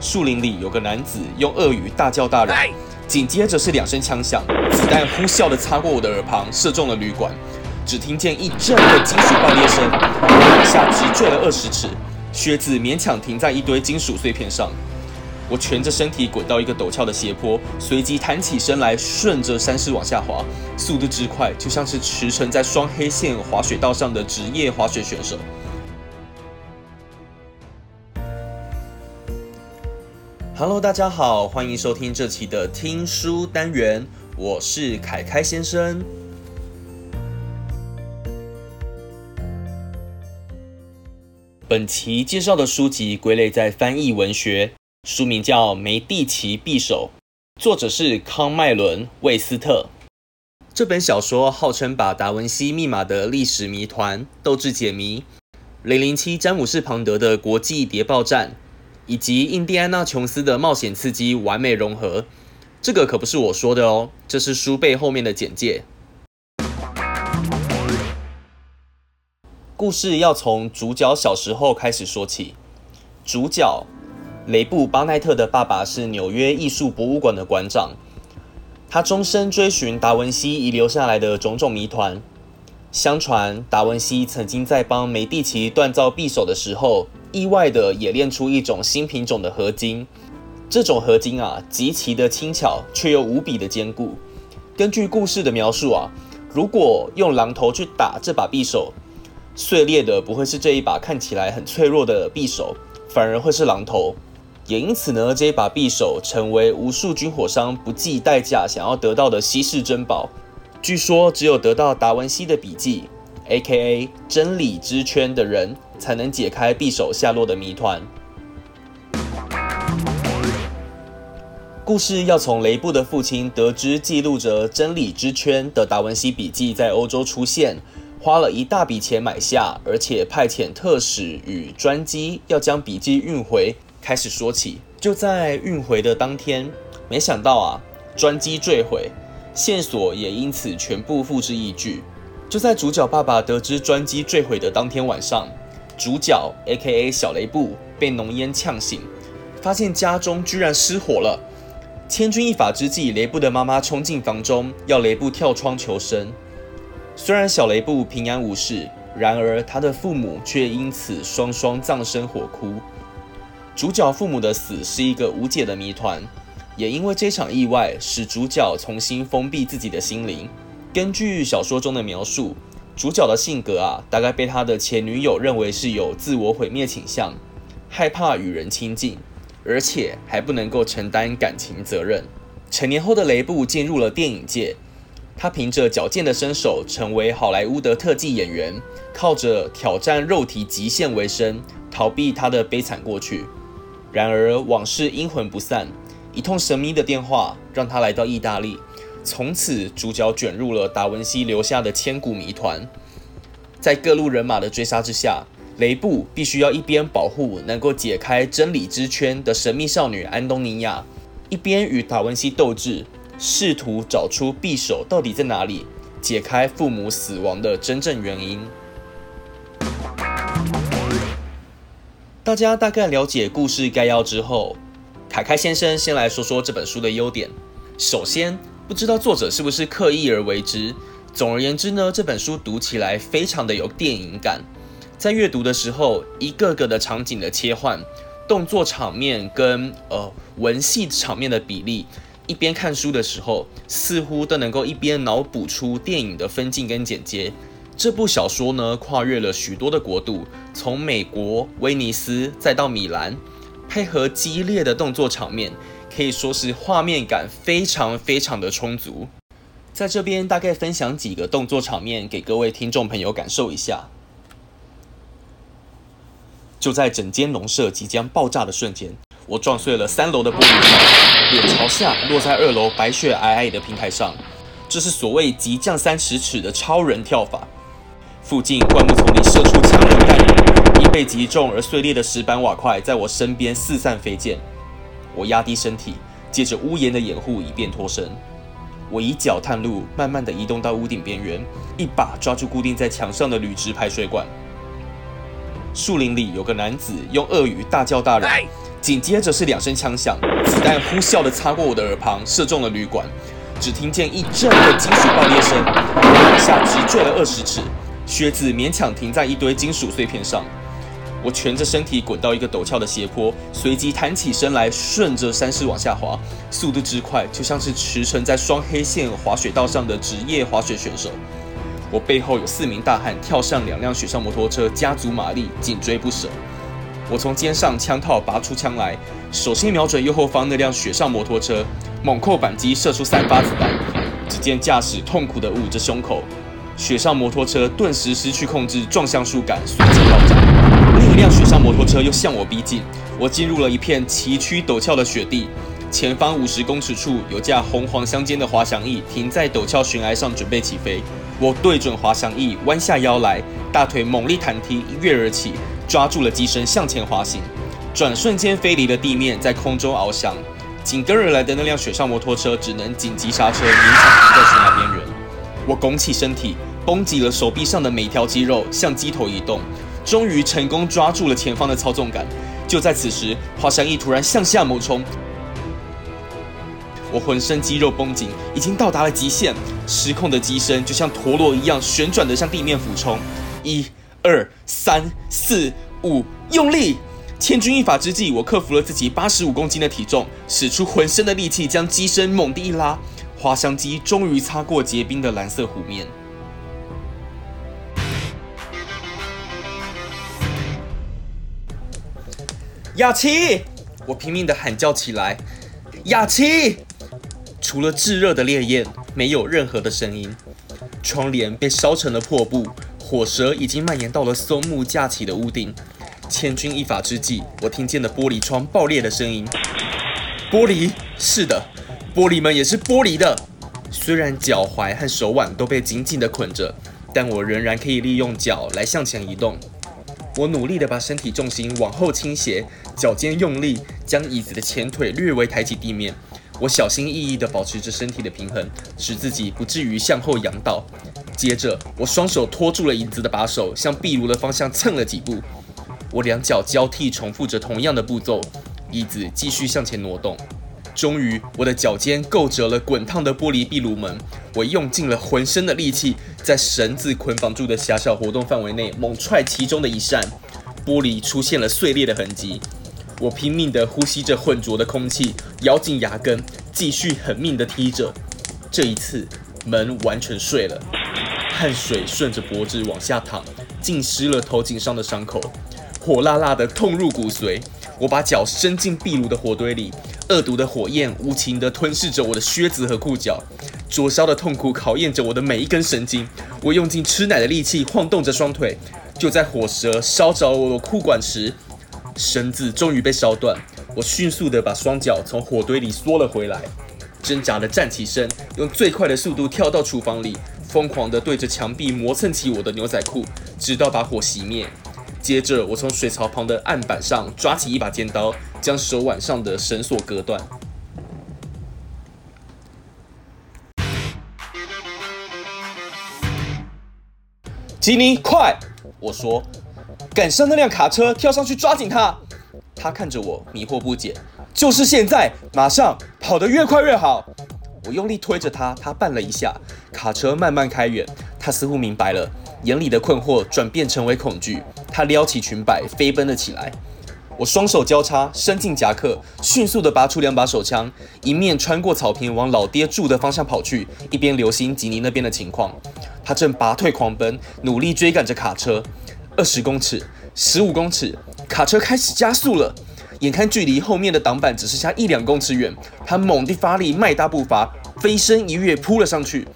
树林里有个男子用俄语大叫大嚷，紧接着是两声枪响，子弹呼啸的擦过我的耳旁，射中了旅馆。只听见一阵的金属爆裂声，我下直坠了20尺，靴子勉强停在一堆金属碎片上。我蜷着身体滚到一个陡峭的斜坡，随即弹起身来，顺着山势往下滑，速度之快，就像是驰骋在双黑线滑雪道上的职业滑雪选手。Hello， 大家好，欢迎收听这期的听书单元，我是凯凯先生。本期介绍的书籍归类在翻译文学，书名叫《梅蒂奇匕首》，作者是康麦伦·魏斯特。这本小说号称把达文西密码的历史谜团、斗智解谜、007詹姆士·庞德的国际谍报战，以及印第安纳琼斯的冒险刺激完美融合，这个可不是我说的哦，这是书背后面的简介。故事要从主角小时候开始说起。主角雷布·巴奈特的爸爸是纽约艺术博物馆的馆长，他终身追寻达文西遗留下来的种种谜团。相传达文西曾经在帮梅蒂奇锻造匕首的时候，意外的冶炼出一种新品种的合金，这种合金啊，极其的轻巧，却又无比的坚固。根据故事的描述啊，如果用榔头去打这把匕首，碎裂的不会是这一把看起来很脆弱的匕首，反而会是榔头。也因此呢，这一把匕首成为无数军火商不计代价想要得到的稀世珍宝。据说只有得到达文西的笔记 ，A.K.A. 真理之圈的人，才能解开匕首下落的谜团。故事要从雷布的父亲得知记录着真理之圈的达文西笔记在欧洲出现，花了一大笔钱买下，而且派遣特使与专机要将笔记运回开始说起。就在运回的当天，没想到啊，专机坠毁，线索也因此全部付之一炬。就在主角爸爸得知专机坠毁的当天晚上，主角 A.K.A. 小雷布被浓烟呛醒，发现家中居然失火了。千钧一发之际，雷布的妈妈冲进房中，要雷布跳窗求生。虽然小雷布平安无事，然而他的父母却因此双双葬身火窟。主角父母的死是一个无解的谜团，也因为这场意外，使主角重新封闭自己的心灵。根据小说中的描述，主角的性格啊，大概被他的前女友认为是有自我毁灭倾向，害怕与人亲近，而且还不能够承担感情责任。成年后的雷布进入了电影界，他凭着矫健的身手成为好莱坞的特技演员，靠着挑战肉体极限为生，逃避他的悲惨过去。然而往事阴魂不散，一通神秘的电话让他来到意大利。从此，主角卷入了达文西留下的千古谜团。在各路人马的追杀之下，雷布必须要一边保护能够解开真理之圈的神秘少女安东尼亚，一边与达文西斗智，试图找出匕首到底在哪里，解开父母死亡的真正原因。大家大概了解故事概要之后，凯凯先生先来说说这本书的优点。首先，不知道作者是不是刻意而为之，总而言之呢，这本书读起来非常的有电影感。在阅读的时候，一个个的场景的切换，动作场面跟文戏场面的比例，一边看书的时候似乎都能够一边脑补出电影的分镜跟剪接。这部小说呢，跨越了许多的国度，从美国威尼斯再到米兰，配合激烈的动作场面，可以说是画面感非常非常的充足。在这边大概分享几个动作场面给各位听众朋友感受一下。就在整间农舍即将爆炸的瞬间，我撞碎了3楼的玻璃窗，脸朝下落在2楼白雪皑皑的平台上，这是所谓急降30尺的超人跳法。附近灌木丛里射出强力弹雨，因被击中而碎裂的石板瓦块在我身边四散飞溅。我压低身体，借着屋檐的掩护以便脱身。我以脚探路，慢慢地移动到屋顶边缘，一把抓住固定在墙上的铝制排水管。树林里有个男子用俄语大叫大嚷，紧接着是两声枪响，子弹呼啸的擦过我的耳旁，射中了旅馆。只听见一阵的金属爆裂声，往下直坠了20尺，靴子勉强停在一堆金属碎片上。我蜷着身体滚到一个陡峭的斜坡，随即弹起身来，顺着山势往下滑，速度之快，就像是驰骋在双黑线滑雪道上的职业滑雪选手。我背后有4名大汉跳上2辆雪上摩托车，加足马力，紧追不舍。我从肩上枪套拔出枪来，首先瞄准右后方那辆雪上摩托车，猛扣扳机，射出3发子弹。只见驾驶痛苦地捂着胸口，雪上摩托车顿时失去控制，撞向树杆，随即爆炸。另一辆雪上摩托车又向我逼近，我进入了一片崎岖陡峭的雪地。前方50公尺处有架红黄相间的滑翔翼停在陡峭悬崖上，准备起飞。我对准滑翔翼，弯下腰来，大腿猛力弹踢，跃而起，抓住了机身向前滑行，转瞬间飞离了地面，在空中翱翔。紧跟而来的那辆雪上摩托车只能紧急刹车，勉强停在悬崖边缘。我拱起身体，绷紧了手臂上的每条肌肉，向机头移动。终于成功抓住了前方的操纵杆。就在此时，滑翔翼突然向下猛冲，我浑身肌肉绷紧，已经到达了极限。失控的机身就像陀螺一样旋转的向地面俯冲。1、2、3、4、5，用力！千钧一发之际，我克服了自己85公斤的体重，使出浑身的力气将机身猛地一拉，滑翔机终于擦过结冰的蓝色湖面。雅琪！我拼命地喊叫起来，雅琪！除了炙热的烈焰，没有任何的声音。窗帘被烧成了破布，火舌已经蔓延到了松木架起的屋顶。千钧一发之际，我听见了玻璃窗爆裂的声音。玻璃，是的，玻璃门也是玻璃的。虽然脚踝和手腕都被紧紧地捆着，但我仍然可以利用脚来向前移动。我努力地把身体重心往后倾斜，脚尖用力将椅子的前腿略微抬起地面。我小心翼翼地保持着身体的平衡，使自己不至于向后仰倒。接着，我双手托住了椅子的把手，向壁炉的方向蹭了几步。我两脚交替重复着同样的步骤，椅子继续向前挪动。终于，我的脚尖够折了滚烫的玻璃壁炉门。我用尽了浑身的力气，在绳子捆绑住的狭小活动范围内猛踹其中的一扇，玻璃出现了碎裂的痕迹。我拼命地呼吸着混浊的空气，咬紧牙根，继续狠命地踢着。这一次，门完全碎了，汗水顺着脖子往下淌，浸湿了头颈上的伤口，火辣辣的痛入骨髓。我把脚伸进壁炉的火堆里，恶毒的火焰无情地吞噬着我的靴子和裤脚，灼烧的痛苦考验着我的每一根神经。我用尽吃奶的力气晃动着双腿，就在火舌烧着我的裤管时，绳子终于被烧断。我迅速地把双脚从火堆里缩了回来，挣扎地站起身，用最快的速度跳到厨房里，疯狂地对着墙壁磨蹭起我的牛仔裤，直到把火熄灭。接着，我从水槽旁的案板上抓起一把尖刀，将手腕上的绳索割断。吉尼，快！我说，赶上那辆卡车，跳上去抓紧它。他看着我，迷惑不解。就是现在，马上，跑得越快越好。我用力推着他，他绊了一下，卡车慢慢开远。他似乎明白了，眼里的困惑转变成为恐惧。他撩起裙摆，飞奔了起来。我双手交叉，伸进夹克，迅速地拔出2把手枪，一面穿过草坪往老爹住的方向跑去，一边留心吉尼那边的情况。他正拔腿狂奔，努力追赶着卡车。20公尺，15公尺，卡车开始加速了。眼看距离后面的挡板只剩下1、2公尺远，他猛地发力，迈大步伐，飞身一跃，扑了上去。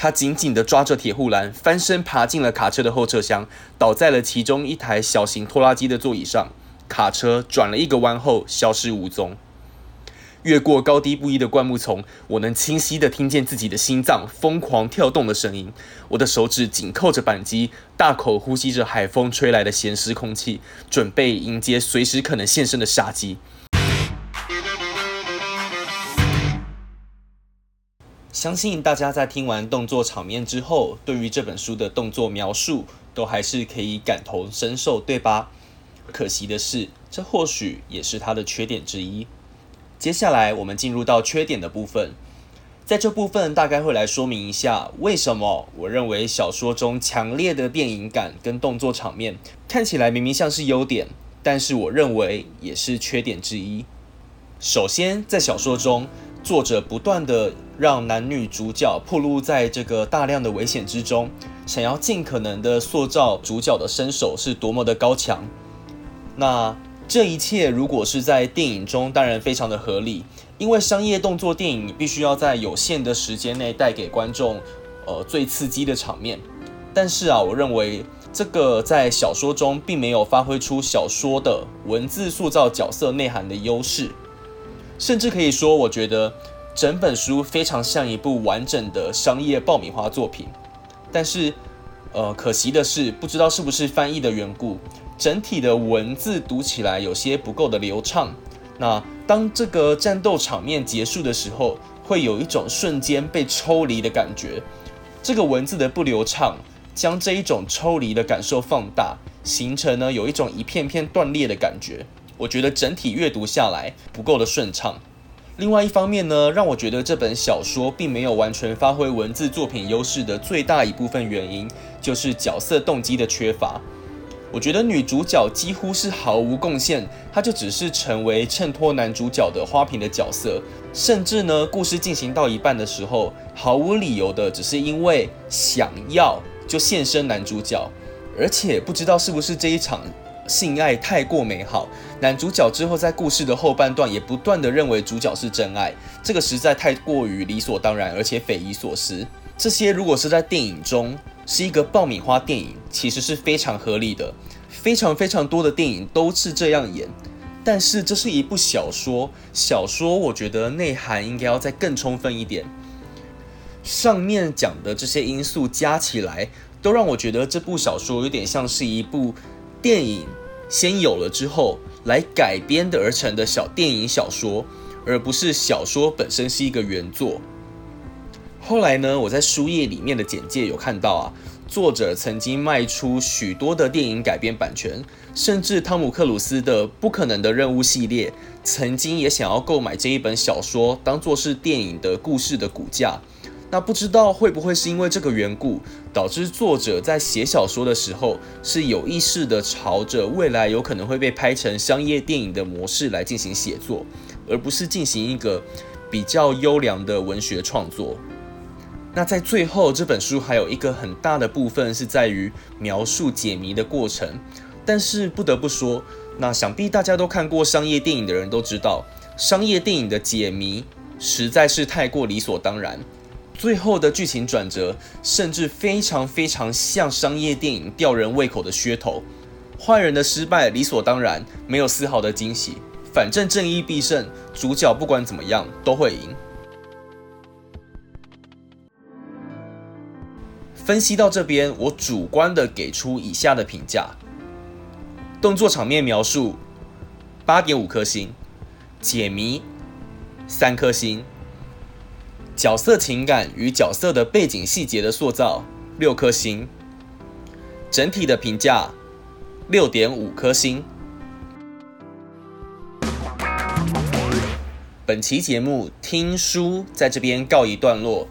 他紧紧地抓着铁护栏，翻身爬进了卡车的后车厢，倒在了其中一台小型拖拉机的座椅上。卡车转了一个弯后消失无踪。越过高低不一的灌木丛，我能清晰地听见自己的心脏疯狂跳动的声音。我的手指紧扣着扳机，大口呼吸着海风吹来的咸湿空气，准备迎接随时可能现身的杀机。相信大家在听完动作场面之后，对于这本书的动作描述都还是可以感同身受，对吧？可惜的是，这或许也是它的缺点之一。接下来我们进入到缺点的部分，在这部分大概会来说明一下为什么我认为小说中强烈的电影感跟动作场面看起来明明像是优点，但是我认为也是缺点之一。首先，在小说中，作者不断的让男女主角暴露在这个大量的危险之中，想要尽可能的塑造主角的身手是多么的高强。那这一切如果是在电影中，当然非常的合理，因为商业动作电影必须要在有限的时间内带给观众最刺激的场面。但是我认为这个在小说中并没有发挥出小说的文字塑造角色内涵的优势，甚至可以说，我觉得整本书非常像一部完整的商业爆米花作品。但是可惜的是，不知道是不是翻译的缘故，整体的文字读起来有些不够的流畅。那当这个战斗场面结束的时候，会有一种瞬间被抽离的感觉。这个文字的不流畅，将这一种抽离的感受放大，形成呢有一种一片片断裂的感觉。我觉得整体阅读下来不够的顺畅。另外一方面呢，让我觉得这本小说并没有完全发挥文字作品优势的最大一部分原因，就是角色动机的缺乏。我觉得女主角几乎是毫无贡献，她就只是成为衬托男主角的花瓶的角色，甚至呢，故事进行到一半的时候，毫无理由的只是因为想要就献身男主角，而且不知道是不是这一场性爱太过美好，男主角之后在故事的后半段也不断的认为主角是真爱，这个实在太过于理所当然，而且匪夷所思。这些如果是在电影中是一个爆米花电影，其实是非常合理的，非常多的电影都是这样演。但是这是一部小说，我觉得内涵应该要再更充分一点。上面讲的这些因素加起来，都让我觉得这部小说有点像是一部电影先有了之后来改编的而成的小电影小说，而不是小说本身是一个原作。后来呢，我在书页里面的简介有看到作者曾经卖出许多的电影改编版权，甚至汤姆克鲁斯的《不可能的任务》系列曾经也想要购买这一本小说当作是电影的故事的骨架。那不知道会不会是因为这个缘故，导致作者在写小说的时候是有意识的朝着未来有可能会被拍成商业电影的模式来进行写作，而不是进行一个比较优良的文学创作。那在最后，这本书还有一个很大的部分是在于描述解谜的过程，但是不得不说，那想必大家都看过商业电影的人都知道，商业电影的解谜实在是太过理所当然，最后的剧情转折甚至非常像商业电影吊人胃口的噱头，坏人的失败理所当然，没有丝毫的惊喜，反正正义必胜，主角不管怎么样都会赢。分析到这边，我主观的给出以下的评价：动作场面描述 8.5 颗星，解谜3颗星，角色情感与角色的背景细节的塑造6颗星，整体的评价 6.5 颗星。本期节目听书在这边告一段落。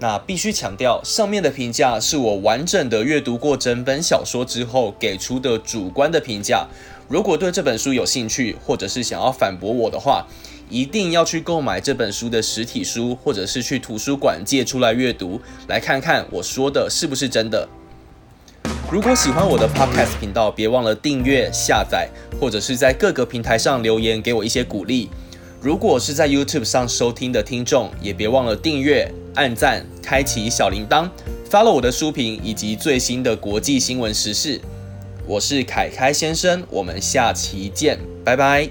那必须强调，上面的评价是我完整的阅读过整本小说之后给出的主观的评价。如果对这本书有兴趣，或者是想要反驳我的话，一定要去购买这本书的实体书，或者是去图书馆借出来阅读，来看看我说的是不是真的。如果喜欢我的 podcast 频道，别忘了订阅、下载，或者是在各个平台上留言给我一些鼓励。如果是在 YouTube 上收听的听众，也别忘了订阅、按赞、开启小铃铛 ，follow 我的书评以及最新的国际新闻时事。我是凯先生，我们下期见，拜拜。